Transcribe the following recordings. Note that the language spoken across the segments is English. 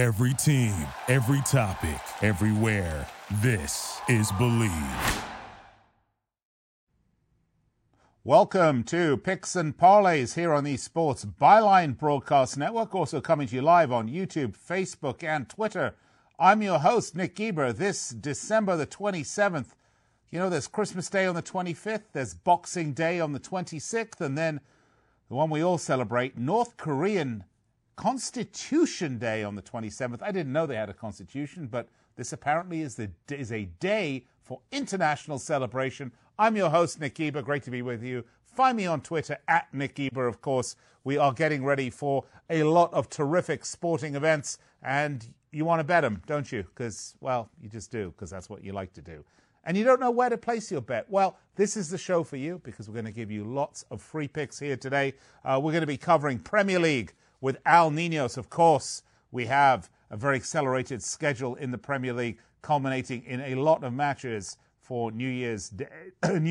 Every team, every topic, everywhere. This is Bleav. Welcome to Picks and Parlays here on the Sports Byline Broadcast Network, also coming to you live on YouTube, Facebook, and Twitter. I'm your host, Nick Geber. This December the 27th, you know, there's Christmas Day on the 25th, there's Boxing Day on the 26th, and then the one we all celebrate, North Korean Constitution Day on the 27th. I didn't know they had a constitution, but this apparently is a day for international celebration. I'm your host, Nick Geber. Great to be with you. Find me on Twitter, at Nick Geber, of course. We are getting ready for a lot of terrific sporting events, and you want to bet them, don't you? Because, well, you just do, because that's what you like to do. And you don't know where to place your bet. Well, this is the show for you, because we're going to give you lots of free picks here today. We're going to be covering Premier League with Al Ninos, of course. We have a very accelerated schedule in the Premier League, culminating in a lot of matches for New Year's Day and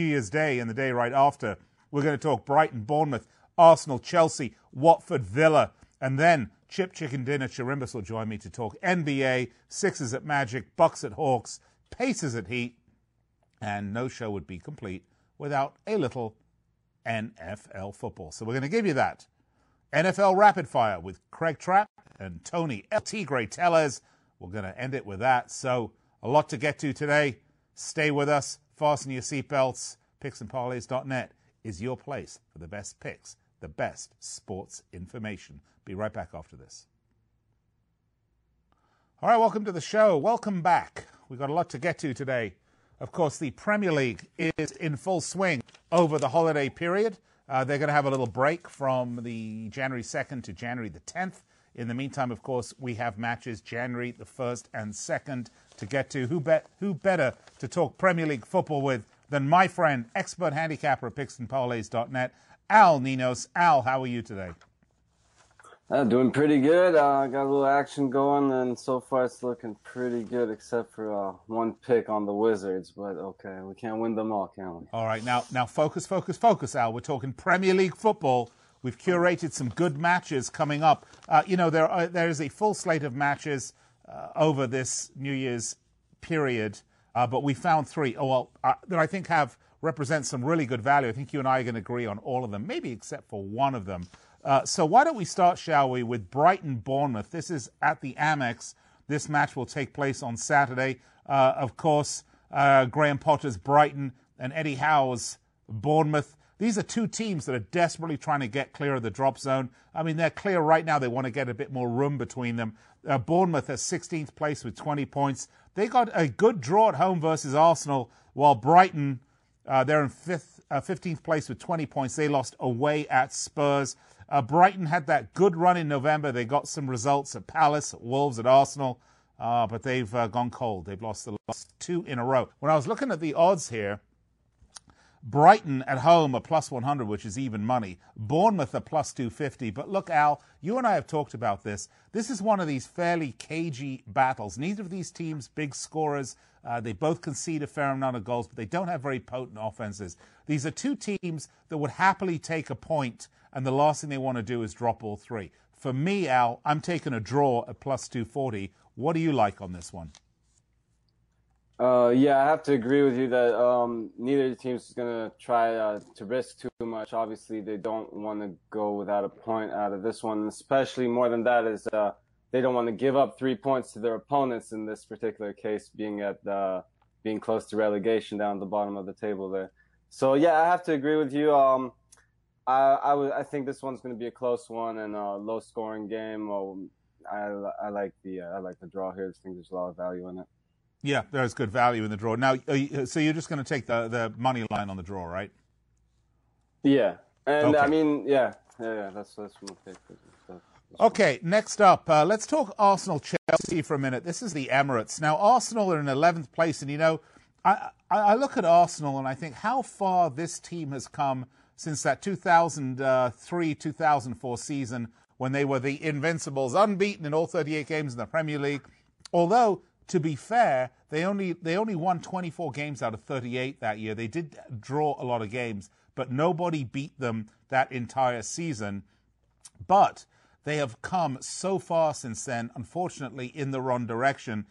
the day right after. We're going to talk Brighton, Bournemouth, Arsenal, Chelsea, Watford, Villa, and then Chip Chicken Dinner Chirimbus will join me to talk NBA, Sixers at Magic, Bucks at Hawks, Pacers at Heat, and no show would be complete without a little NFL football. So we're going to give you that. NFL Rapid Fire with Craig Trapp and Tony L.T. Gray-Tellers. We're going to end it with that. So a lot to get to today. Stay with us. Fasten your seatbelts. Picksandparlays.net is your place for the best picks, the best sports information. Be right back after this. All right, welcome to the show. Welcome back. We've got a lot to get to today. Of course, the Premier League is in full swing over the holiday period. They're going to have a little break from the January 2nd to January the 10th. In the meantime, of course, we have matches January the 1st and 2nd to get to. Who better to talk Premier League football with than my friend, expert handicapper at picksandparlays.net, Al Ninos. Al, how are you today? Doing pretty good. Got a little action going, and so far it's looking pretty good, except for one pick on the Wizards. But okay, we can't win them all, can we? All right, now focus, Al. We're talking Premier League football. We've curated some good matches coming up. There is a full slate of matches over this New Year's period, but we found three. That I think represent some really good value. I think you and I are going to agree on all of them, maybe except for one of them. So why don't we start, shall we, with Brighton Bournemouth. This is at the Amex. This match will take place on Saturday. Of course, Graham Potter's Brighton and Eddie Howe's Bournemouth. These are two teams that are desperately trying to get clear of the drop zone. I mean, they're clear right now. They want to get a bit more room between them. Bournemouth are 16th place with 20 points. They got a good draw at home versus Arsenal, while Brighton, they're in 15th place with 20 points. They lost away at Spurs. Brighton had that good run in November. They got some results at Palace, at Wolves, at Arsenal, but they've gone cold. They've lost the last two in a row. When I was looking at the odds here, Brighton at home are plus 100, which is even money. Bournemouth are plus 250. But look, Al, you and I have talked about this. This is one of these fairly cagey battles. Neither of these teams, big scorers. They both concede a fair amount of goals, but they don't have very potent offenses. These are two teams that would happily take a point, and the last thing they want to do is drop all three. For me, Al, I'm taking a draw at plus 240. What do you like on this one? Yeah, I have to agree with you that neither team is going to try to risk too much. Obviously, they don't want to go without a point out of this one. Especially more than that is they don't want to give up 3 points to their opponents in this particular case, being close to relegation down at the bottom of the table there. So, yeah, I have to agree with you. I think this one's going to be a close one and a low-scoring game. I like the draw here. I think there's a lot of value in it. Yeah, there's good value in the draw. Now, so you're just going to take the money line on the draw, right? Yeah. And, okay. I mean, yeah, that's what we'll take. Okay, next up, let's talk Arsenal-Chelsea for a minute. This is the Emirates. Now, Arsenal are in 11th place, and, you know, I look at Arsenal and I think how far this team has come since that 2003-2004 season when they were the Invincibles, unbeaten in all 38 games in the Premier League, although... To be fair, they only won 24 games out of 38 that year. They did draw a lot of games, but nobody beat them that entire season. But They have come so far since then, unfortunately, in the wrong direction.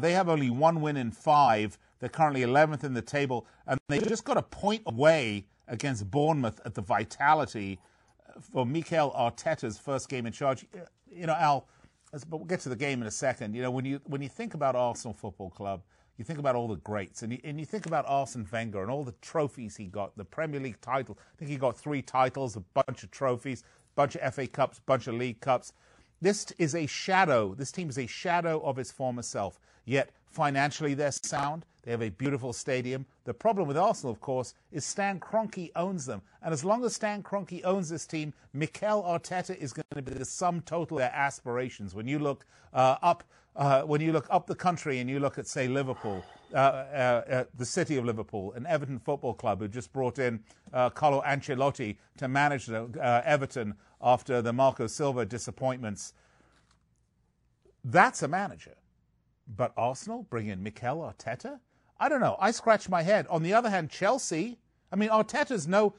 They have only 1 win in 5. They're currently 11th in the table, and they just got a point away against Bournemouth at the Vitality for Mikel Arteta's first game in charge. You know, Al, but we'll get to the game in a second. You know, when you think about Arsenal Football Club, you think about all the greats, and you think about Arsene Wenger and all the trophies he got, the Premier League title. I think he got 3 titles, a bunch of trophies, bunch of FA Cups, bunch of League Cups. This is a shadow. This team is a shadow of its former self. Yet, financially, they're sound. They have a beautiful stadium. The problem with Arsenal, of course, is Stan Kroenke owns them. And as long as Stan Kroenke owns this team, Mikel Arteta is going to be the sum total of their aspirations. When you look up the country and you look at, say, Liverpool, the city of Liverpool, and Everton Football Club, who just brought in Carlo Ancelotti to manage Everton after the Marco Silva disappointments. That's a manager. But Arsenal bring in Mikel Arteta? I don't know. I scratch my head. On the other hand, Chelsea, I mean, Arteta's no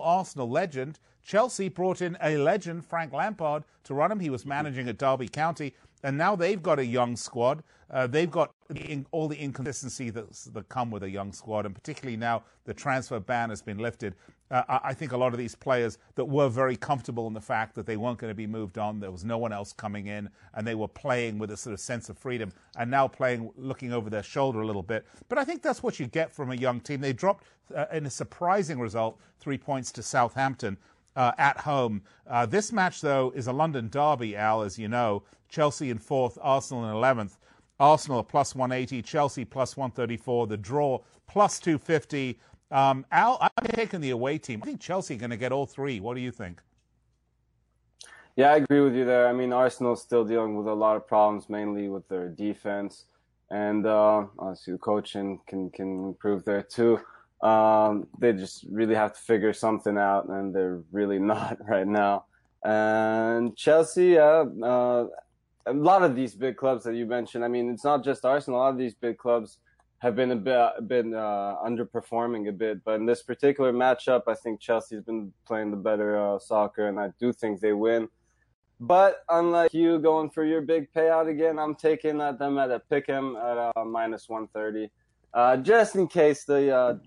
Arsenal legend. Chelsea brought in a legend, Frank Lampard, to run him. He was managing at Derby County, and now they've got a young squad. They've got all the inconsistency that come with a young squad, and particularly now the transfer ban has been lifted. I think a lot of these players that were very comfortable in the fact that they weren't going to be moved on, there was no one else coming in, and they were playing with a sort of sense of freedom, and now playing looking over their shoulder a little bit. But I think that's what you get from a young team. They dropped, in a surprising result, 3 points to Southampton at home. This match, though, is a London derby, Al, as you know. Chelsea in 4th, Arsenal in 11th. Arsenal plus 180, Chelsea plus 134, the draw plus 250. Al, I'm taking the away team. I think Chelsea are going to get all three. What do you think? Yeah, I agree with you there. I mean, Arsenal's still dealing with a lot of problems, mainly with their defense. And obviously the coaching can improve there too. They just really have to figure something out, and they're really not right now. And Chelsea, a lot of these big clubs that you mentioned, I mean, it's not just Arsenal. A lot of these big clubs have been a bit underperforming a bit. But in this particular matchup, I think Chelsea's been playing the better soccer, and I do think they win. But unlike you going for your big payout again, I'm taking them at a pick'em at minus 130, just in case the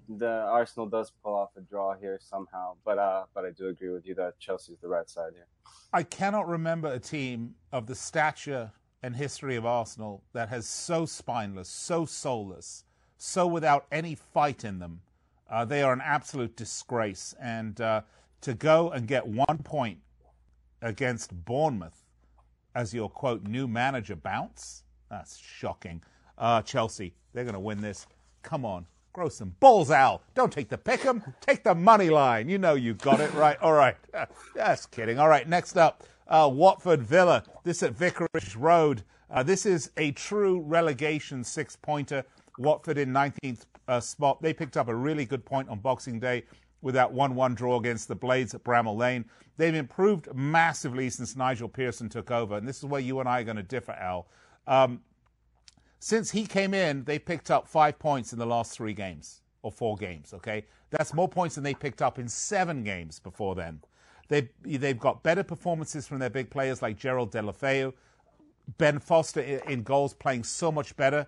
Arsenal does pull off a draw here somehow. But I do agree with you that Chelsea's the right side here. I cannot remember a team of the stature and history of Arsenal that has so spineless, so soulless, so without any fight in them. They are an absolute disgrace. And to go and get 1 point against Bournemouth as your, quote, new manager bounce, that's shocking. Chelsea, they're going to win this. Come on, grow some balls, Al. Don't take the pick'em, take the money line. You know you got it right. All right, just kidding. All right, next up, Watford Villa. This at Vicarage Road. This is a true relegation 6-pointer. Watford in 19th spot. They picked up a really good point on Boxing Day with that 1-1 draw against the Blades at Bramall Lane. They've improved massively since Nigel Pearson took over, and this is where you and I are going to differ, Al. Since he came in, they picked up 5 points in the last 3 games, or 4 games, okay? That's more points than they picked up in 7 games before then. They've got better performances from their big players like Gerald Delafeu. Ben Foster in goals playing so much better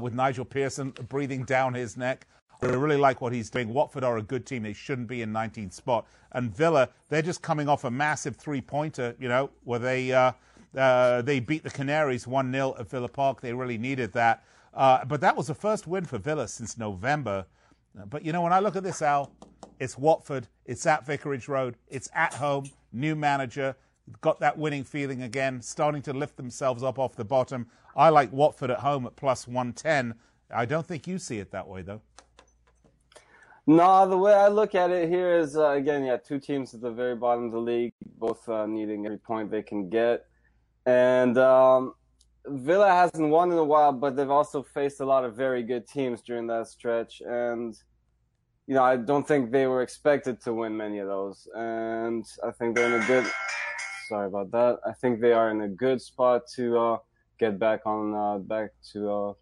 with Nigel Pearson breathing down his neck. I really like what he's doing. Watford are a good team. They shouldn't be in 19th spot. And Villa, they're just coming off a massive 3-pointer, you know, where they beat the Canaries 1-0 at Villa Park. They really needed that. But that was the first win for Villa since November. But, you know, when I look at this, Al, it's Watford. It's at Vicarage Road. It's at home. New manager. Got that winning feeling again, starting to lift themselves up off the bottom. I like Watford at home at plus 110. I don't think you see it that way, though. No, the way I look at it here is, again, yeah, 2 teams at the very bottom of the league, both needing every point they can get. And Villa hasn't won in a while, but they've also faced a lot of very good teams during that stretch. And you know, I don't think they were expected to win many of those. And I think they're in a good... Sorry about that. I think they are in a good spot to get back on, back to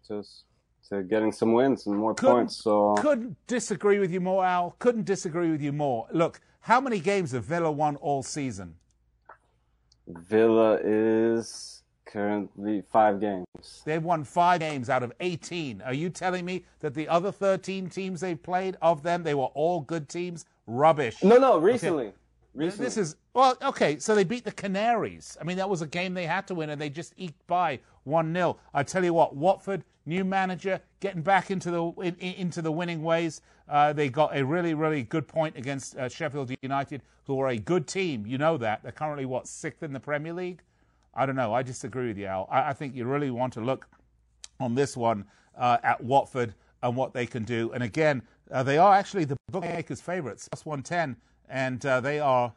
getting some wins and more points. So couldn't disagree with you more, Al. Couldn't disagree with you more. Look, how many games have Villa won all season? Villa is currently 5 games. They've won 5 games out of 18. Are you telling me that the other 13 teams they've played, of them, they were all good teams? Rubbish. No, recently. Okay. Recently. This is, well, okay, so they beat the Canaries. I mean, that was a game they had to win, and they just eked by 1-0. I tell you what, Watford, new manager, getting back into the winning ways. They got a really, really good point against Sheffield United, who are a good team. You know that. They're currently, what, 6th in the Premier League? I don't know. I disagree with you, Al. I think you really want to look on this one at Watford and what they can do. And again, they are actually the bookmakers' favourites, +110. And they are,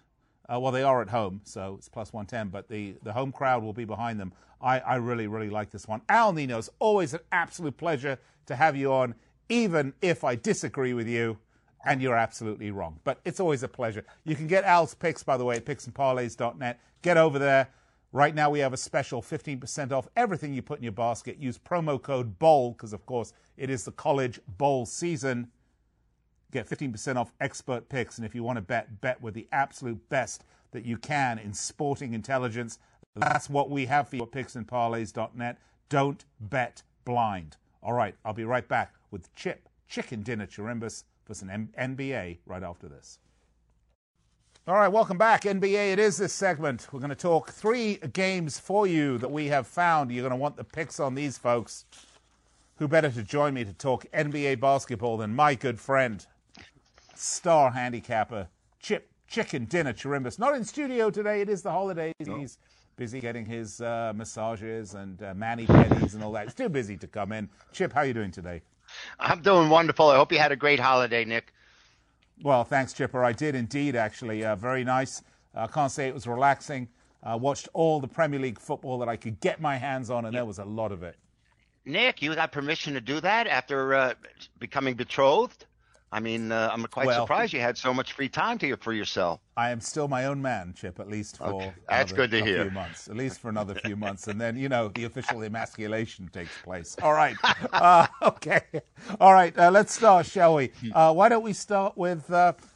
well, they are at home, so it's +110, but the home crowd will be behind them. I really, really like this one. Al Ninos, always an absolute pleasure to have you on, even if I disagree with you and you're absolutely wrong. But it's always a pleasure. You can get Al's picks, by the way, at picksandparlays.net. Get over there. Right now we have a special 15% off everything you put in your basket. Use promo code BOWL, because, of course, it is the college bowl season. Get 15% off expert picks, and if you want to bet with the absolute best that you can in sporting intelligence. That's what we have for you at picksandparlays.net. Don't bet blind. All right, I'll be right back with Chip Chicken Dinner Chirimbus for some NBA right after this. All right, welcome back. NBA it is this segment. We're going to talk 3 games for you that we have found. You're going to want the picks on these folks. Who better to join me to talk NBA basketball than my good friend, star handicapper, Chip Chicken Dinner Chirimbus. Not in studio today. It is the holidays. No. He's busy getting his massages and mani-pedis and all that. He's too busy to come in. Chip, how are you doing today? I'm doing wonderful. I hope you had a great holiday, Nick. Well, thanks, Chipper. I did indeed, actually. Very nice. I can't say it was relaxing. I watched all the Premier League football that I could get my hands on, and there was a lot of it. Nick, you got permission to do that after becoming betrothed? I mean, I'm quite surprised you had so much free time for yourself. I am still my own man, Chip, at least for few months. At least for another few months. And then, you know, the official emasculation takes place. All right. Okay. All right. Let's start, shall we? Why don't we start with,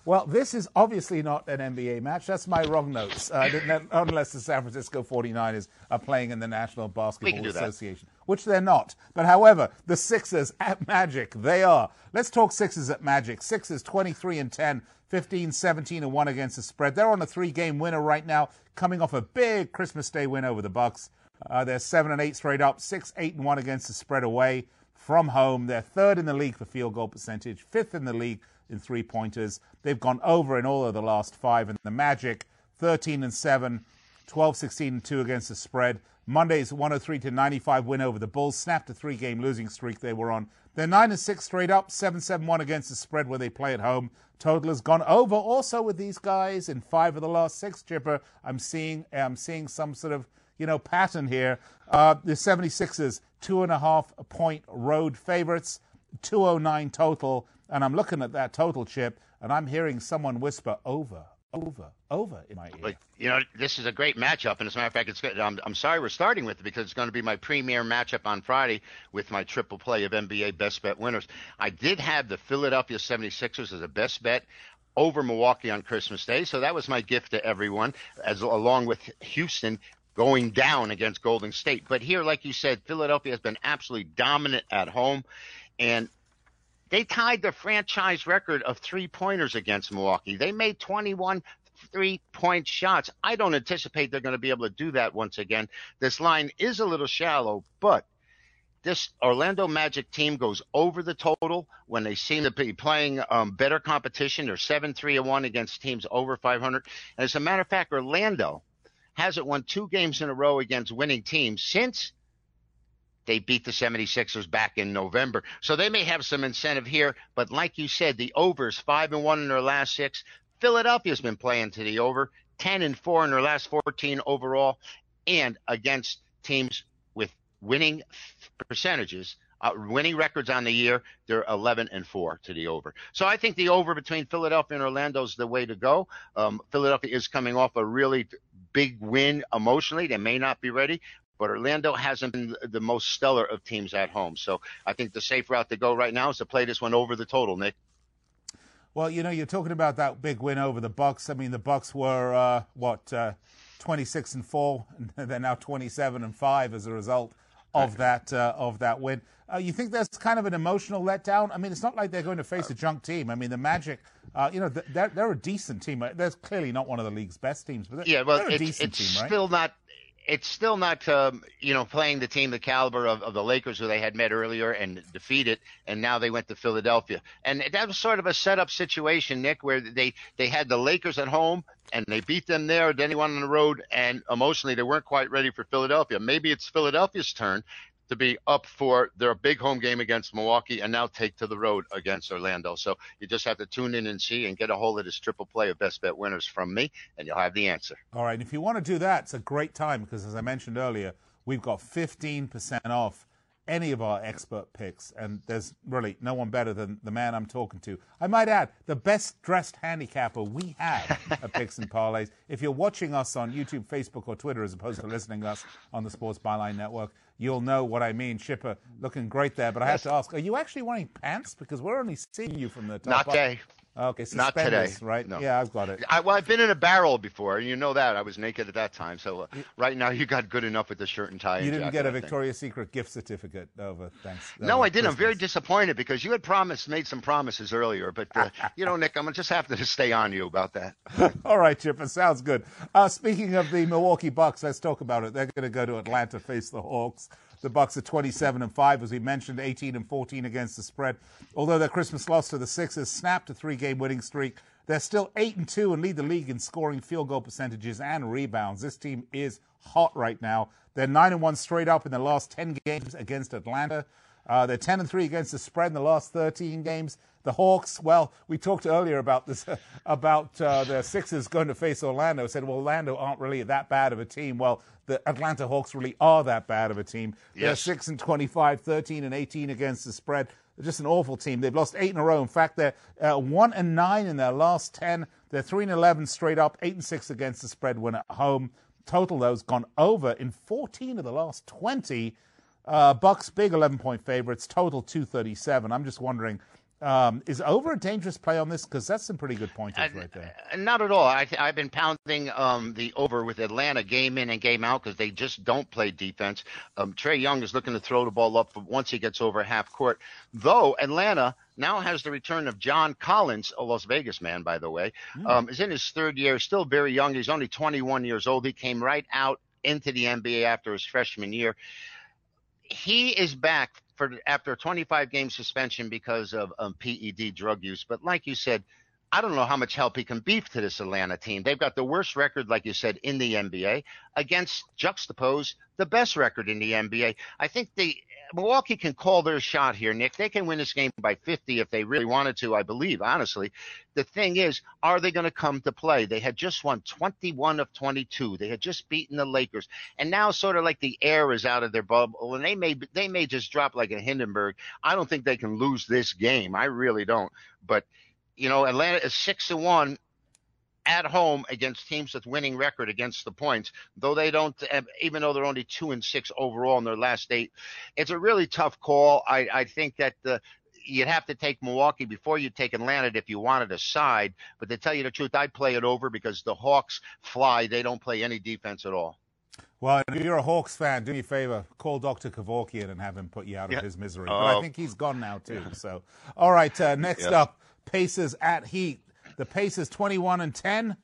well, this is obviously not an NBA match. That's my wrong notes. Unless the San Francisco 49ers are playing in the National Basketball Association. Which they're not. But however, the Sixers at Magic, they are. Let's talk Sixers at Magic. Sixers 23-10, 15-17-1 against the spread. They're on a 3-game winner right now, coming off a big Christmas Day win over the Bucks. They're 7-8 straight up, 6-8-1 against the spread away from home. They're 3rd in the league for field goal percentage, 5th in the league in three-pointers. They've gone over in all of the last 5, and the Magic 13-7, 12-16-2 against the spread. Monday's 103-95 win over the Bulls snapped a 3-game losing streak they were on. They're 9-6 straight up, 7-7-1 against the spread where they play at home. Total has gone over also with these guys in 5 of the last 6, Chipper. I'm seeing some sort of, you know, pattern here. The 76ers, 2.5-point road favorites, 209 total. And I'm looking at that total, Chip, and I'm hearing someone whisper over in my ear. But, you know, this is a great matchup, and as a matter of fact, it's good. I'm sorry we're starting with it because it's going to be my premier matchup on Friday with my triple play of NBA best bet winners. I did have the Philadelphia 76ers as a best bet over Milwaukee on Christmas Day, so that was my gift to everyone, along with Houston going down against Golden State. But here, like you said, Philadelphia has been absolutely dominant at home, and they tied the franchise record of three-pointers against Milwaukee. They made 21 three-point shots. I don't anticipate they're going to be able to do that once again. This line is a little shallow, but this Orlando Magic team goes over the total when they seem to be playing better competition. They're 7-3-1 against teams over 500. And as a matter of fact, Orlando hasn't won 2 games in a row against winning teams since they beat the 76ers back in November. So they may have some incentive here. But like you said, the overs, 5-1 in their last 6. Philadelphia's been playing to the over, 10-4 in their last 14 overall. And against teams with winning percentages, winning records on the year, they're 11-4 to the over. So I think the over between Philadelphia and Orlando is the way to go. Philadelphia is coming off a really big win emotionally. They may not be ready. But Orlando hasn't been the most stellar of teams at home. So I think the safe route to go right now is to play this one over the total, Nick. Well, you know, you're talking about that big win over the Bucks. I mean, the Bucks were, 26-4, and they're now 27-5 as a result of that win. You think that's kind of an emotional letdown? I mean, it's not like they're going to face a junk team. I mean, the Magic, they're a decent team. They're clearly not one of the league's best teams, but they're a decent team, right? It's still not playing the team, the caliber of the Lakers, who they had met earlier and defeated, and now they went to Philadelphia. And that was sort of a set-up situation, Nick, where they had the Lakers at home, and they beat them there, then they won on the road, and emotionally they weren't quite ready for Philadelphia. Maybe it's Philadelphia's turn to be up for their big home game against Milwaukee and now take to the road against Orlando. So you just have to tune in and see and get a hold of this triple play of best bet winners from me, and you'll have the answer. All right, and if you want to do that, it's a great time because, as I mentioned earlier, we've got 15% off any of our expert picks, and there's really no one better than the man I'm talking to. I might add, the best-dressed handicapper we have at Picks and Parlays. If you're watching us on YouTube, Facebook, or Twitter, as opposed to listening to us on the Sports Byline Network, you'll know what I mean. Shipper, looking great there, but I have to ask, are you actually wearing pants? Because we're only seeing you from the top. Not today. Okay, not today, right? No. Yeah, I've got it. I've been in a barrel before, and you know that. I was naked at that time, so right now you got good enough with the shirt and tie. You didn't get a Victoria's Secret gift certificate over thanks. No, I didn't. Christmas. I'm very disappointed because you had made some promises earlier, but, Nick, I'm going to just have to stay on you about that. All right, Chipper, sounds good. Speaking of the Milwaukee Bucks, let's talk about it. They're going to go to Atlanta, face the Hawks. The Bucks are 27-5, as we mentioned, 18-14 against the spread. Although their Christmas loss to the Sixers snapped a three-game winning streak, they're still 8-2 and lead the league in scoring, field goal percentages, and rebounds. This team is hot right now. They're 9-1 straight up in the last 10 games against Atlanta. They're 10-3 against the spread in the last 13 games. The Hawks, well, we talked earlier about this, about the Sixers going to face Orlando. Said, well, Orlando aren't really that bad of a team. Well, the Atlanta Hawks really are that bad of a team. Yes. They're 6-25, 13-18 against the spread. They're just an awful team. They've lost 8 in a row. In fact, they're 1-9 in their last 10. They're 3-11 straight up, 8-6 against the spread when at home. Total, though, has gone over in 14 of the last 20. Bucks, big 11-point favorites, total 237. I'm just wondering, is over a dangerous play on this? Because that's some pretty good pointers right there. Not at all. I've been pounding the over with Atlanta game in and game out because they just don't play defense. Trae Young is looking to throw the ball up once he gets over half court. Though Atlanta now has the return of John Collins, a Las Vegas man, by the way, is in his third year, still very young. He's only 21 years old. He came right out into the NBA after his freshman year. He is back after a 25-game suspension because of PED drug use. But like you said, I don't know how much help he can be to this Atlanta team. They've got the worst record, like you said, in the NBA against juxtapose the best record in the NBA. I think Milwaukee can call their shot here, Nick. They can win this game by 50 if they really wanted to, I Bleav, honestly. The thing is, are they going to come to play? They had just won 21 of 22. They had just beaten the Lakers. And now sort of like the air is out of their bubble, and they may just drop like a Hindenburg. I don't think they can lose this game. I really don't. But, Atlanta is 6-1. At home against teams with winning record against the points, though they don't, even though they're only 2-6 overall in their last 8. It's a really tough call. I think that you'd have to take Milwaukee before you take Atlanta if you wanted a side. But to tell you the truth, I'd play it over because the Hawks fly. They don't play any defense at all. Well, if you're a Hawks fan, do me a favor, call Dr. Kevorkian and have him put you out of his misery. But I think he's gone now, too. So, all right, next up, Pacers at Heat. The Pacers 21-10,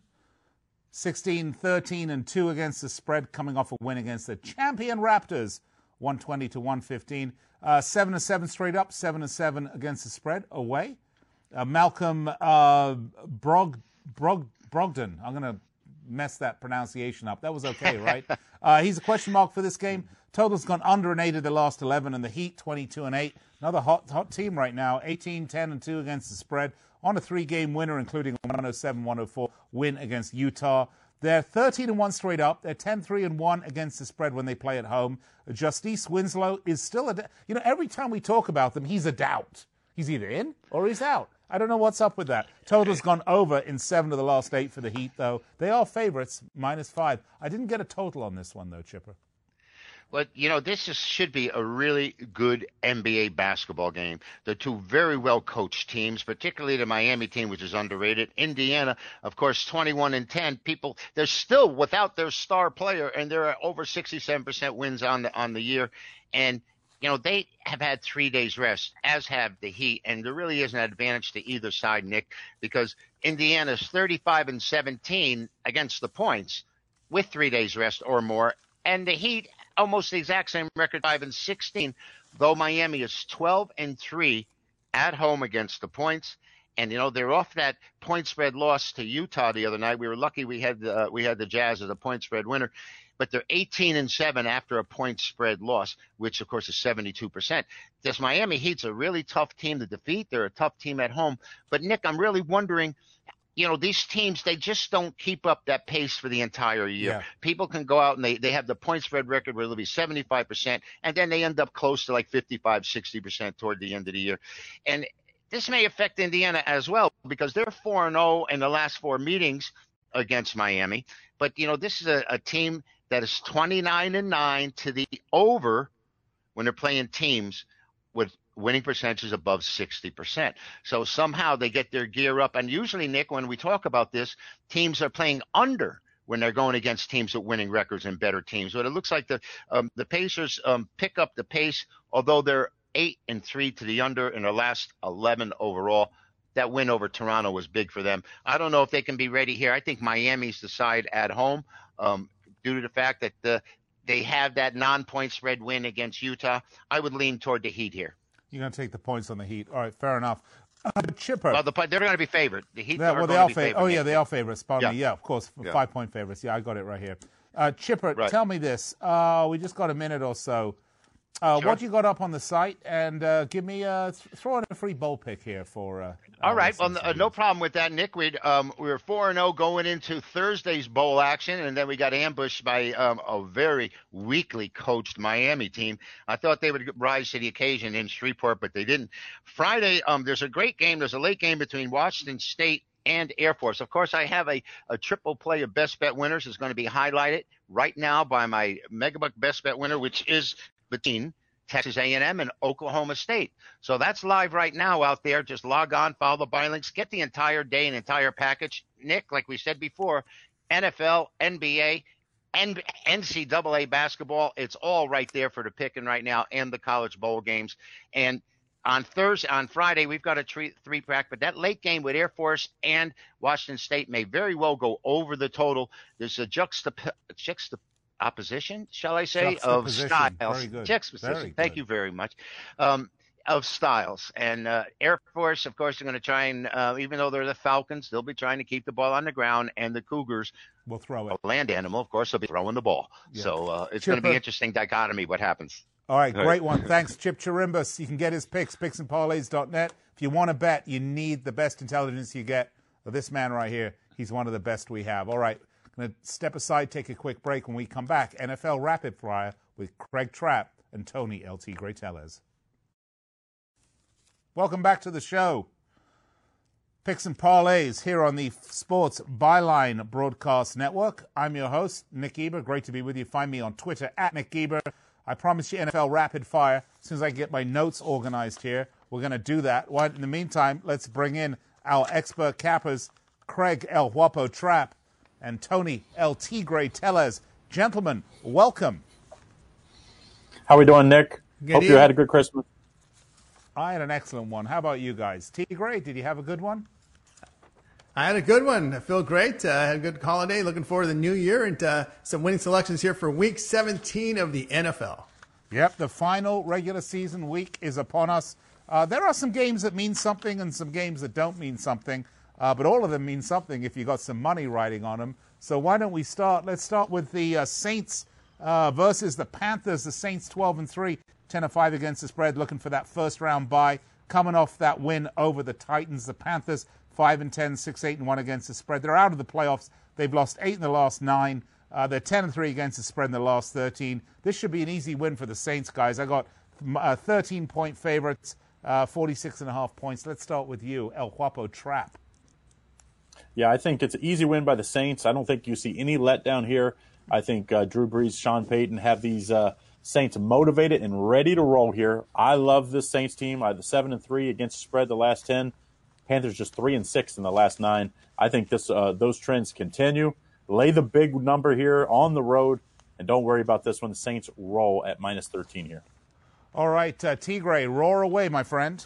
16-13-2 against the spread, coming off a win against the champion Raptors, 120-115. 7-7 straight up, 7-7 against the spread away. Malcolm Brogdon, I'm going to mess that pronunciation up. That was okay, right? He's a question mark for this game. Total's gone under an 8 of the last 11, and the Heat 22-8. Another hot team right now, 18-10-2 against the spread, on a 3-game winner, including a 107-104 win against Utah. They're 13-1 straight up. They're 10-3-1 against the spread when they play at home. Justice Winslow is still every time we talk about them, he's a doubt. He's either in or he's out. I don't know what's up with that. Total's gone over in 7 of the last 8 for the Heat, though. They are favorites, -5. I didn't get a total on this one, though, Chipper. But, you know, this should be a really good NBA basketball game. The two very well-coached teams, particularly the Miami team, which is underrated. Indiana, of course, 21-10. People, they're still without their star player, and they're at over 67% wins on the year. And, you know, they have had 3 days rest, as have the Heat, and there really is an advantage to either side, Nick, because Indiana's 35-17 against the points with 3 days rest or more, and the Heat almost the exact same record, 5-16, though Miami is 12-3 at home against the points. And, you know, they're off that point spread loss to Utah the other night. We were lucky we had the Jazz as a point spread winner. But they're 18-7 after a point spread loss, which, of course, is 72%. This Miami Heat's a really tough team to defeat. They're a tough team at home. But, Nick, I'm really wondering, you know, these teams, they just don't keep up that pace for the entire year. Yeah. People can go out and they have the point spread record where it'll be 75%, and then they end up close to like 55-60% toward the end of the year. And this may affect Indiana as well because they're 4-0 in the last four meetings against Miami. But, you know, this is a team that is 29-9 to the over when they're playing teams with winning percentages above 60%. So somehow they get their gear up. And usually, Nick, when we talk about this, teams are playing under when they're going against teams with winning records and better teams. But it looks like the Pacers pick up the pace, although they're 8-3 to the under in their last 11 overall. That win over Toronto was big for them. I don't know if they can be ready here. I think Miami's the side at home due to the fact that they have that non-point spread win against Utah. I would lean toward the Heat here. You're going to take the points on the Heat. All right, fair enough. Chipper. Well, they're going to be favored. The Heat are going to be favored. Oh, yeah, they are favorites. Pardon me. Yeah, of course, yeah. 5-point favorites. Yeah, I got it right here. Chipper, tell me this. We just got a minute or so. Sure. What you got up on the site, and give me throw in a free bowl pick here for. All right, well, no problem with that, Nick. We were 4-0 going into Thursday's bowl action, and then we got ambushed by a very weakly coached Miami team. I thought they would rise to the occasion in Shreveport, but they didn't. Friday, there's a great game. There's a late game between Washington State and Air Force. Of course, I have a triple play of best bet winners. It's going to be highlighted right now by my Megabuck best bet winner, which is between Texas A&M and Oklahoma State. So that's live right now out there. Just log on, follow the buy links, get the entire day and entire package. Nick, like we said before, NFL, NBA, and NCAA basketball, it's all right there for the picking right now and the college bowl games. And on Friday, we've got a three-pack, but that late game with Air Force and Washington State may very well go over the total. There's a juxtaposition, shall I say, of styles. Very good. Juxtaposition. Thank you very much. Of styles. And Air Force, of course, are going to try and, even though they're the Falcons, they'll be trying to keep the ball on the ground, and the Cougars will throw it. A land animal, of course, will be throwing the ball. Yeah. So it's going to be an interesting dichotomy what happens. All right, great one. Thanks, Chip Chirimbus. You can get his picks, picksandparlays.net. If you want to bet, you need the best intelligence you get. Well, this man right here, he's one of the best we have. All right. Going to step aside, take a quick break. When we come back, NFL Rapid Fire with Craig Trapp and Tony L.T. Gray-Tellers. Welcome back to the show. Picks and Parlays here on the Sports Byline Broadcast Network. I'm your host, Nick Eber. Great to be with you. Find me on Twitter, @NickEber. I promise you NFL Rapid Fire. As soon as I get my notes organized here, we're going to do that. Well, in the meantime, let's bring in our expert cappers, Craig El Huapo Trapp and Tony L.T. Gray-Tellers. Gentlemen, welcome. How are we doing, Nick? Hope you had a good Christmas. I had an excellent one. How about you guys? T. Gray, did you have a good one? I had a good one. I feel great. I had a good holiday. Looking forward to the new year and some winning selections here for Week 17 of the NFL. Yep, the final regular season week is upon us. There are some games that mean something and some games that don't mean something. But all of them mean something if you got some money riding on them. So why don't we start? Let's start with the Saints versus the Panthers. The Saints 12-3, 10-5 against the spread, looking for that first round bye. Coming off that win over the Titans, the Panthers 5-10, 6-8-1 against the spread. They're out of the playoffs. They've lost 8 in the last 9. They're 10-3 against the spread in the last 13. This should be an easy win for the Saints, guys. I got 13-point favorites, 46.5 points. Let's start with you, El Huapo Trapp. Yeah, I think it's an easy win by the Saints. I don't think you see any letdown here. I think Drew Brees, Sean Payton have these Saints motivated and ready to roll here. I love this Saints team. The 7-3 against the spread the last 10. Panthers just 3-6 in the last 9. I think this those trends continue. Lay the big number here on the road, and don't worry about this one. The Saints roll at minus 13 here. All right, T-Gray, roar away, my friend.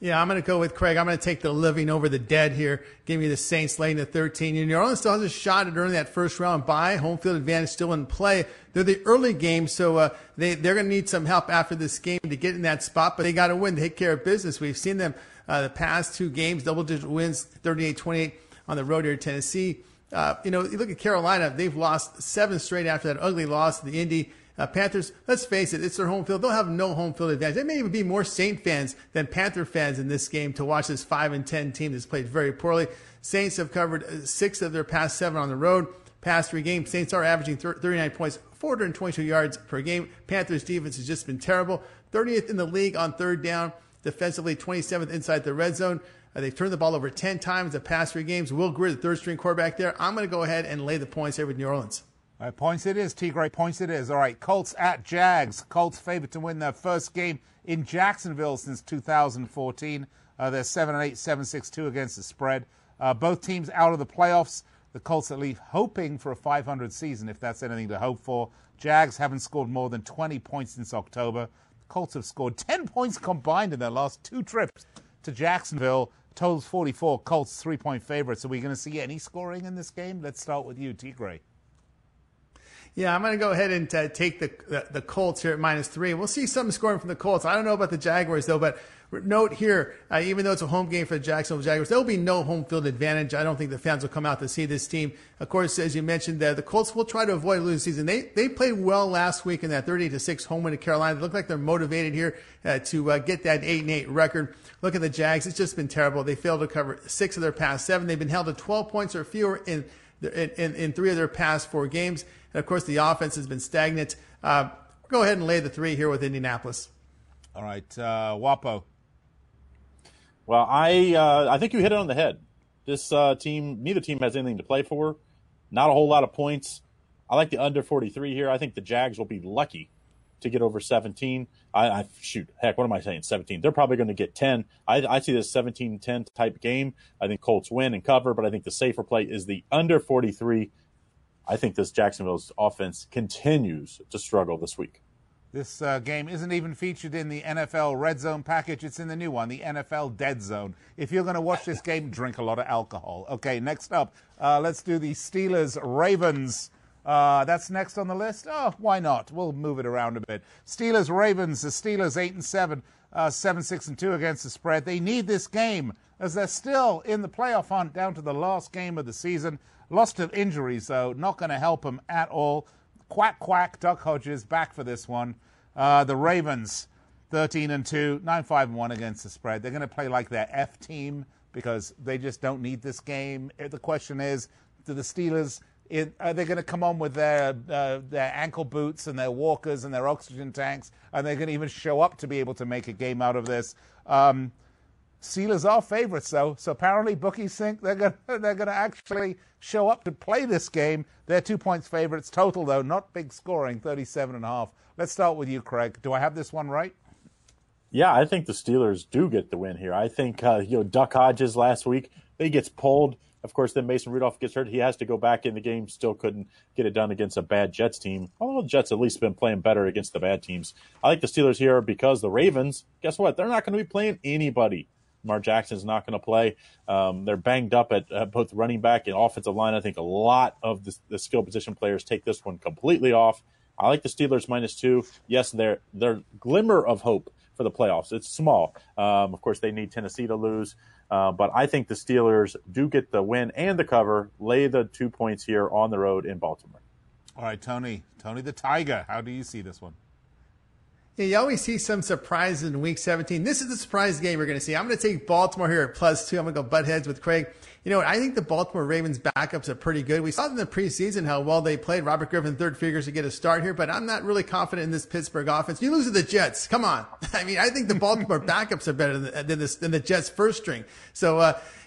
Yeah, I'm going to go with Craig. I'm going to take the living over the dead here. Give me the Saints laying the 13. And New Orleans still has a shot at earning that first round bye. Home field advantage still in play. They're the early game, so they're going to need some help after this game to get in that spot. But they got to win, take care of business. We've seen them the past two games, double-digit wins, 38-28 on the road here at Tennessee. You look at Carolina. They've lost 7 straight after that ugly loss to the Indy Panthers. Let's face it, it's their home field. They'll have no home field advantage. They may even be more Saint fans than Panther fans in this game to watch this 5-10 team that's played very poorly. Saints have covered 6 of their past 7 on the road. Past 3 games, Saints are averaging 39 points, 422 yards per game. Panthers defense has just been terrible. 30th in the league on third down. Defensively, 27th inside the red zone. They've turned the ball over 10 times the past 3 games. Will Greer, the third-string quarterback there. I'm going to go ahead and lay the points here with New Orleans. All right, points it is, T-Gray. Points it is. All right, Colts at Jags. Colts favored to win their first game in Jacksonville since 2014. They're 7-8, 7-6-2 against the spread. Both teams out of the playoffs. The Colts at Bleav hoping for a 500 season, if that's anything to hope for. Jags haven't scored more than 20 points since October. The Colts have scored 10 points combined in their last 2 trips to Jacksonville. Totals 44, Colts 3-point favorites. Are we going to see any scoring in this game? Let's start with you, T-Gray. Yeah, I'm going to go ahead and take the Colts here at minus 3. We'll see some scoring from the Colts. I don't know about the Jaguars, though, but note here, even though it's a home game for the Jacksonville Jaguars, there will be no home field advantage. I don't think the fans will come out to see this team. Of course, as you mentioned, the Colts will try to avoid losing season. They played well last week in that 30-6 home win to Carolina. They look like they're motivated here to get that 8-8 record. Look at the Jags. It's just been terrible. They failed to cover 6 of their past 7. They've been held to 12 points or fewer in 3 of their past 4 games. And, of course, the offense has been stagnant. Go ahead and lay the 3 here with Indianapolis. All right. Wapo. Well, I think you hit it on the head. This team, neither team has anything to play for. Not a whole lot of points. I like the under 43 here. I think the Jags will be lucky to get over 17. What am I saying, 17? They're probably going to get 10. I see this 17-10 type game. I think Colts win and cover, but I think the safer play is the under 43. I think this Jacksonville's offense continues to struggle this week. This game isn't even featured in the NFL Red Zone package. It's in the new one, the NFL Dead Zone. If you're going to watch this game, drink a lot of alcohol. Okay, next up, let's do the Steelers-Ravens. That's next on the list. Oh, why not? We'll move it around a bit. Steelers-Ravens, the Steelers 8-7, 7-6-2 against the spread. They need this game as they're still in the playoff hunt down to the last game of the season. Lots of injuries, though. Not going to help them at all. Quack, quack, Duck Hodges back for this one. The Ravens, 13-2, 9-5-1 against the spread. They're going to play like their F team because they just don't need this game. The question is, do the Steelers... Are they going to come on with their ankle boots and their walkers and their oxygen tanks? Are they going to even show up to be able to make a game out of this? Steelers are favorites, though. So apparently bookies think they're going to actually show up to play this game. They're 2 points favorites total, though. Not big scoring, 37.5. Let's start with you, Craig. Do I have this one right? Yeah, I think the Steelers do get the win here. I think Duck Hodges last week, he gets pulled. Of course, then Mason Rudolph gets hurt. He has to go back in the game. Still couldn't get it done against a bad Jets team. Although the Jets at least been playing better against the bad teams. I like the Steelers here because the Ravens, guess what? They're not going to be playing anybody. Lamar Jackson's not going to play. They're banged up at both running back and offensive line. I think a lot of the skill position players take this one completely off. I like the Steelers -2. Yes, their glimmer of hope for the playoffs. It's small. Of course, they need Tennessee to lose. But I think the Steelers do get the win and the cover, lay the 2 points here on the road in Baltimore. All right, Tony the Tiger, how do you see this one? Yeah, you always see some surprises in Week 17. This is the surprise game we're going to see. I'm going to take Baltimore here at +2. I'm going to go butt heads with Craig. You know what? I think the Baltimore Ravens backups are pretty good. We saw in the preseason how well they played. Robert Griffin, third figures to get a start here, but I'm not really confident in this Pittsburgh offense. You lose to the Jets. Come on. I mean, I think the Baltimore backups are better than the Jets first string. So,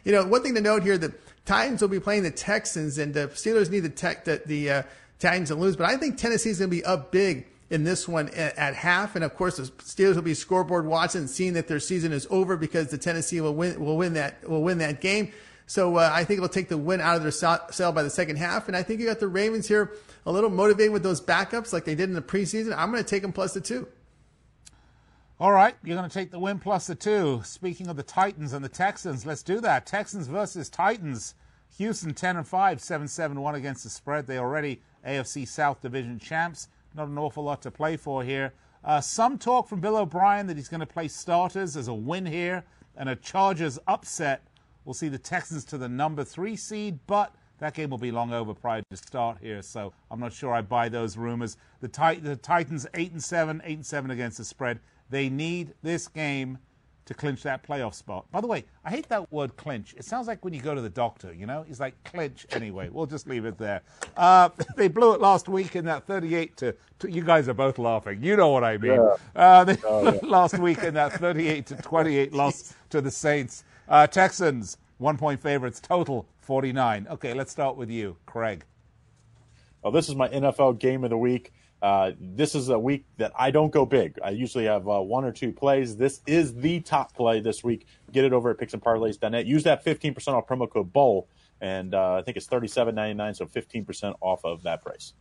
one thing to note here, the Titans will be playing the Texans and the Steelers need the Titans to lose, but I think Tennessee is going to be up big in this one at half. And of course, the Steelers will be scoreboard watching, seeing that their season is over because the Tennessee will win that game. So I think it'll take the win out of their sail by the second half. And I think you got the Ravens here a little motivated with those backups like they did in the preseason. I'm going to take them plus the 2. All right, you're going to take the win plus the 2. Speaking of the Titans and the Texans, let's do that. Texans versus Titans. Houston 10-5, 7-7-1 against the spread. They already AFC South Division champs. Not an awful lot to play for here. Some talk from Bill O'Brien that he's going to play starters. There's a win here and a Chargers upset. We'll see the Texans to the number 3 seed, but that game will be long over prior to start here, so I'm not sure I buy those rumors. The Titans 8-7 against the spread. They need this game to clinch that playoff spot. By the way, I hate that word clinch. It sounds like when you go to the doctor, you know? He's like, clinch anyway. We'll just leave it there. They blew it last week in that 38-20. You guys are both laughing. You know what I mean. Yeah. Last week in that 38-28 loss to the Saints. Texans, 1-point favorites, total 49. Okay, let's start with you, Craig. Oh, this is my NFL game of the week. This is a week that I don't go big. I usually have one or two plays. This is the top play this week. Get it over at picksandparlays.net. Use that 15% off promo code BOWL, and I think it's $37.99, so 15% off of that price.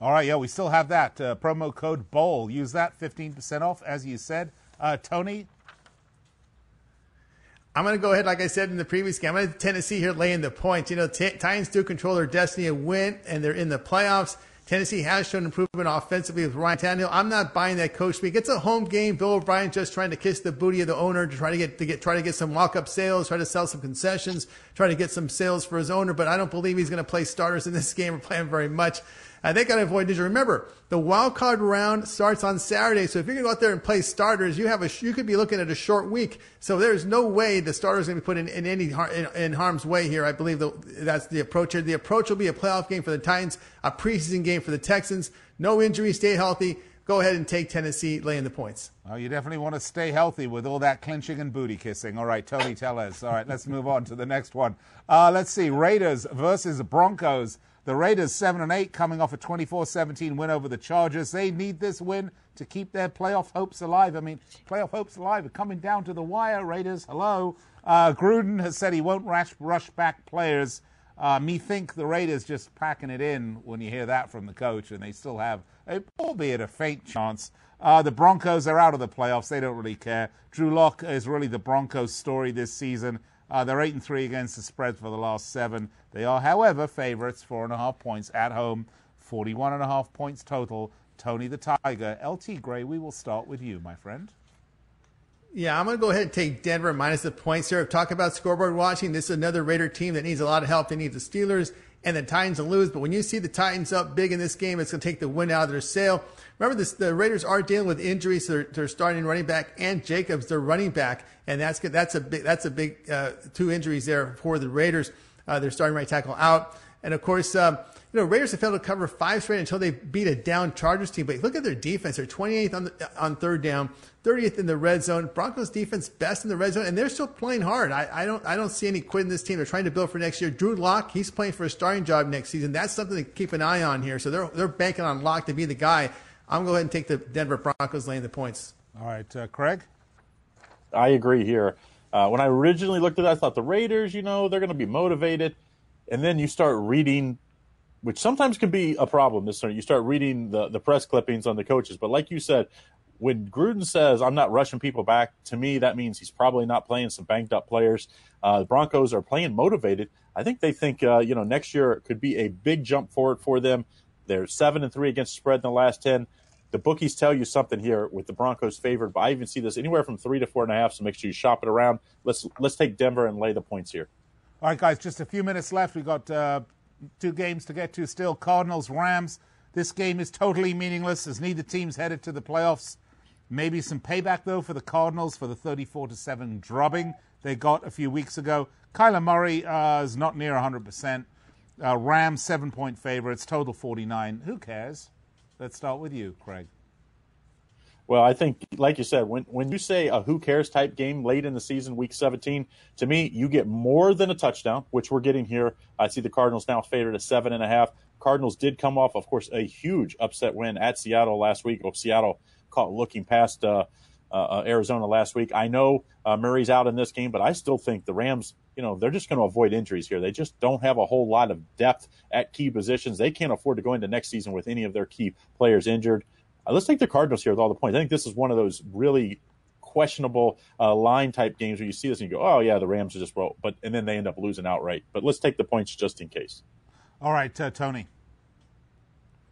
All right, yeah, we still have that promo code BOWL. Use that 15% off, as you said. Tony? I'm going to go ahead, like I said in the previous game. I'm going to Tennessee here laying the points. You know, Titans do control their destiny and win, and they're in the playoffs. Tennessee has shown improvement offensively with Ryan Tannehill. I'm not buying that coach speak. It's a home game. Bill O'Brien just trying to kiss the booty of the owner to try to get some walk-up sales, try to sell some concessions, try to get some sales for his owner. But I don't Bleav he's going to play starters in this game or play him very much. They got to avoid injury. Remember, the wild card round starts on Saturday. So if you're going to go out there and play starters, you could be looking at a short week. So there's no way the starters going to be put in harm's way here. I Bleav that's the approach here. The approach will be a playoff game for the Titans, a preseason game for the Texans. No injury, stay healthy. Go ahead and take Tennessee laying the points. Well, you definitely want to stay healthy with all that clinching and booty kissing. All right, Tony, tell us. All right, let's move on to the next one. Let's see, Raiders versus Broncos. The Raiders 7-8 coming off a 24-17 win over the Chargers. They need this win to keep their playoff hopes alive. I mean, playoff hopes alive are coming down to the wire, Raiders. Hello. Gruden has said he won't rush back players. Me think the Raiders just packing it in when you hear that from the coach, and they still have, albeit a faint chance. The Broncos are out of the playoffs. They don't really care. Drew Locke is really the Broncos story this season. They're 8-3 against the spread for the last 7. They are, however, favorites, 4.5 points at home, 41.5 points total. Tony the Tiger. L.T. Gray, we will start with you, my friend. Yeah, I'm going to go ahead and take Denver minus the points here. Talk about scoreboard watching. This is another Raider team that needs a lot of help. They need the Steelers and the Titans to lose. But when you see the Titans up big in this game, it's going to take the win out of their sail. Remember, the Raiders are dealing with injuries. They're starting running back and Jacobs, their running back. And that's a big 2 injuries there for the Raiders. They're starting right tackle out. And, of course, Raiders have failed to cover 5 straight until they beat a down Chargers team. But look at their defense. They're 28th on third down, 30th in the red zone. Broncos defense best in the red zone, and they're still playing hard. I don't see any quit in this team. They're trying to build for next year. Drew Locke, he's playing for a starting job next season. That's something to keep an eye on here. So they're banking on Locke to be the guy. I'm going to go ahead and take the Denver Broncos laying the points. All right, Craig? I agree here. When I originally looked at it, I thought the Raiders, they're going to be motivated. And then you start reading, which sometimes can be a problem. You start reading the press clippings on the coaches. But like you said, when Gruden says, I'm not rushing people back, to me that means he's probably not playing some banged-up players. The Broncos are playing motivated. I think they think next year could be a big jump forward for them. They're 7-3 against the spread in the last 10. The bookies tell you something here with the Broncos favored, but I even see this anywhere from 3 to 4.5, so make sure you shop it around. Let's take Denver and lay the points here. All right, guys, just a few minutes left. We've got 2 games to get to still. Cardinals, Rams. This game is totally meaningless as neither team's headed to the playoffs. Maybe some payback, though, for the Cardinals for the 34-7 drubbing they got a few weeks ago. Kyler Murray is not near 100%. Rams, 7-point favorites, total 49. Who cares? Let's start with you, Craig. Well, I think, like you said, when you say a who cares type game late in the season, week 17, to me, you get more than a touchdown, which we're getting here. I see the Cardinals now favored at 7.5. Cardinals did come off, of course, a huge upset win at Seattle last week. Seattle caught looking past Arizona last week. I know Murray's out in this game, but I still think the Rams, you know, they're just going to avoid injuries here. They just don't have a whole lot of depth at key positions. They can't afford to go into next season with any of their key players injured. Let's take the Cardinals here with all the points. I think this is one of those really questionable line-type games where you see this and you go, oh, yeah, the Rams are just roll. But, and then they end up losing outright. But let's take the points just in case. All right, Tony.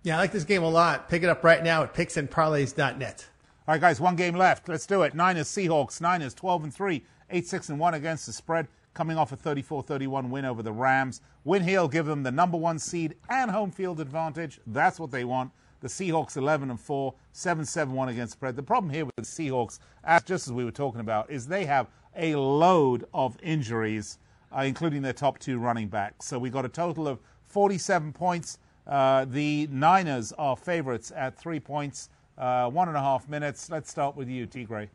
Yeah, I like this game a lot. Pick it up right now at picksandparlays.net. All right, guys, one game left. Let's do it. Niners, Seahawks. Niners, 12-3, 8-6-1 against the spread, coming off a 34-31 win over the Rams. Win here will give them the #1 seed and home field advantage. That's what they want. The Seahawks 11-4, 7-7-1 against spread. The problem here with the Seahawks, just as we were talking about, is they have a load of injuries, including their top two running backs. So we got a total of 47 points. The Niners are favorites at 3 points, 1.5 minutes. Let's start with you, T. Gray.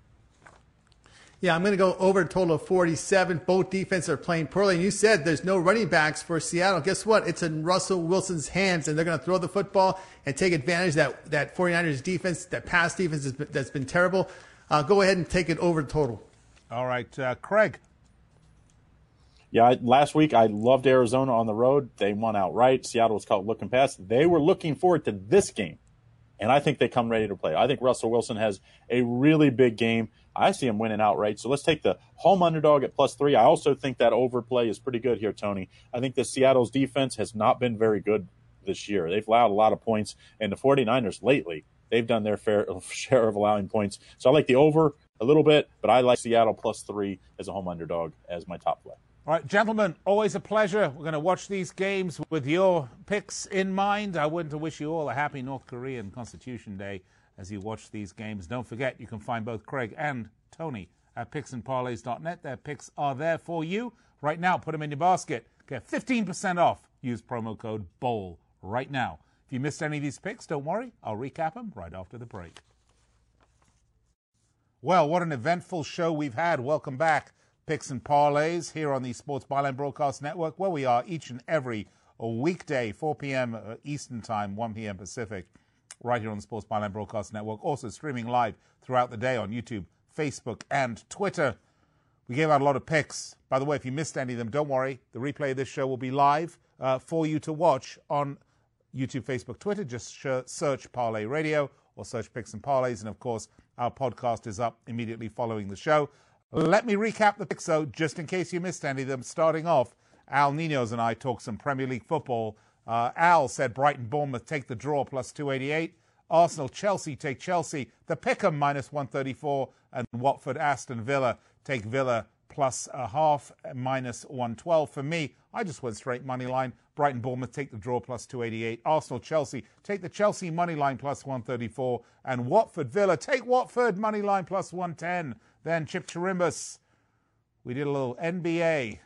Yeah, I'm going to go over a total of 47. Both defenses are playing poorly. And you said there's no running backs for Seattle. Guess what? It's in Russell Wilson's hands, and they're going to throw the football and take advantage of that 49ers defense, that pass defense that's been terrible. Go ahead and take it over the total. All right, Craig. Yeah, last week I loved Arizona on the road. They won outright. Seattle was caught looking past. They were looking forward to this game, and I think they come ready to play. I think Russell Wilson has a really big game. I see him winning outright. So let's take the home underdog at +3. I also think that overplay is pretty good here, Tony. I think the Seattle's defense has not been very good this year. They've allowed a lot of points, and the 49ers lately, they've done their fair share of allowing points. So I like the over a little bit, but I like Seattle +3 as a home underdog as my top play. All right, gentlemen, always a pleasure. We're going to watch these games with your picks in mind. I want to wish you all a happy North Korean Constitution Day as you watch these games. Don't forget, you can find both Craig and Tony at picksandparlays.net. Their picks are there for you. Right now, put them in your basket. Get 15% off. Use promo code BOWL right now. If you missed any of these picks, don't worry. I'll recap them right after the break. Well, what an eventful show we've had. Welcome back. Picks and Parlays here on the Sports Byline Broadcast Network, where we are each and every weekday, 4 p.m. Eastern Time, 1 p.m. Pacific, right here on the Sports Byline Broadcast Network. Also streaming live throughout the day on YouTube, Facebook, and Twitter. We gave out a lot of picks. By the way, if you missed any of them, don't worry. The replay of this show will be live for you to watch on YouTube, Facebook, Twitter. Just search Parlay Radio or search Picks and Parlays. And, of course, our podcast is up immediately following the show. Let me recap the picks, though, just in case you missed any of them. Starting off, Al Ninos and I talked some Premier League football. Al said Brighton-Bournemouth take the draw +288. Arsenal-Chelsea take Chelsea. The Pick'em -134. And Watford-Aston Villa take Villa +0.5, -112. For me, I just went straight money line. Brighton-Bournemouth take the draw +288. Arsenal-Chelsea take the Chelsea money line +134. And Watford-Villa take Watford money line +110. Then Chip Chirimbus, we did a little NBA.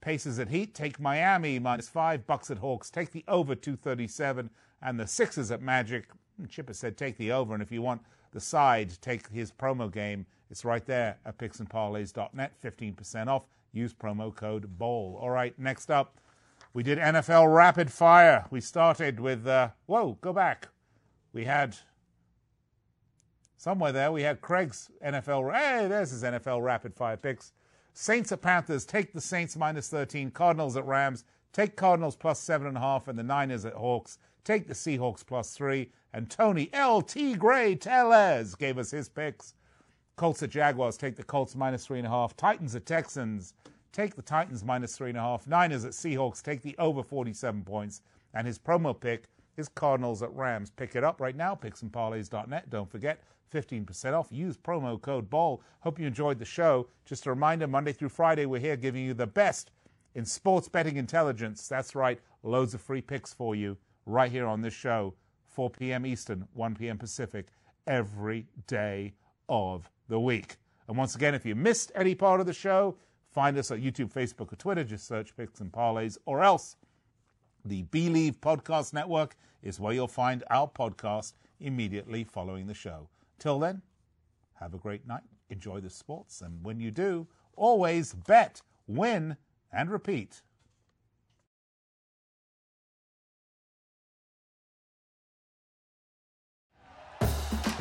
Pacers at Heat, take Miami -5. Bucks at Hawks, take the over 237. And the Sixers at Magic, Chip has said take the over. And if you want the side, take his promo game. It's right there at picksandparlays.net, 15% off. Use promo code BOWL. All right, next up, we did NFL Rapid Fire. We started with, We had Craig's NFL. Hey, there's his NFL rapid fire picks. Saints at Panthers, take the Saints -13. Cardinals at Rams, take Cardinals +7.5. And the Niners at Hawks, take the Seahawks +3. And Tony L.T. Gray-Tellers gave us his picks. Colts at Jaguars, take the Colts -3.5. Titans at Texans, take the Titans -3.5. Niners at Seahawks, take the over 47 points. And his promo pick is Cardinals at Rams. Pick it up right now, picksandparlays.net. Don't forget, 15% off. Use promo code BOWL. Hope you enjoyed the show. Just a reminder, Monday through Friday, we're here giving you the best in sports betting intelligence. That's right. Loads of free picks for you right here on this show, 4 p.m. Eastern, 1 p.m. Pacific, every day of the week. And once again, if you missed any part of the show, find us at YouTube, Facebook, or Twitter. Just search Picks and Parlays, or else the Bleav Podcast Network is where you'll find our podcast immediately following the show. Till then, have a great night. Enjoy the sports. And when you do, always bet, win, and repeat.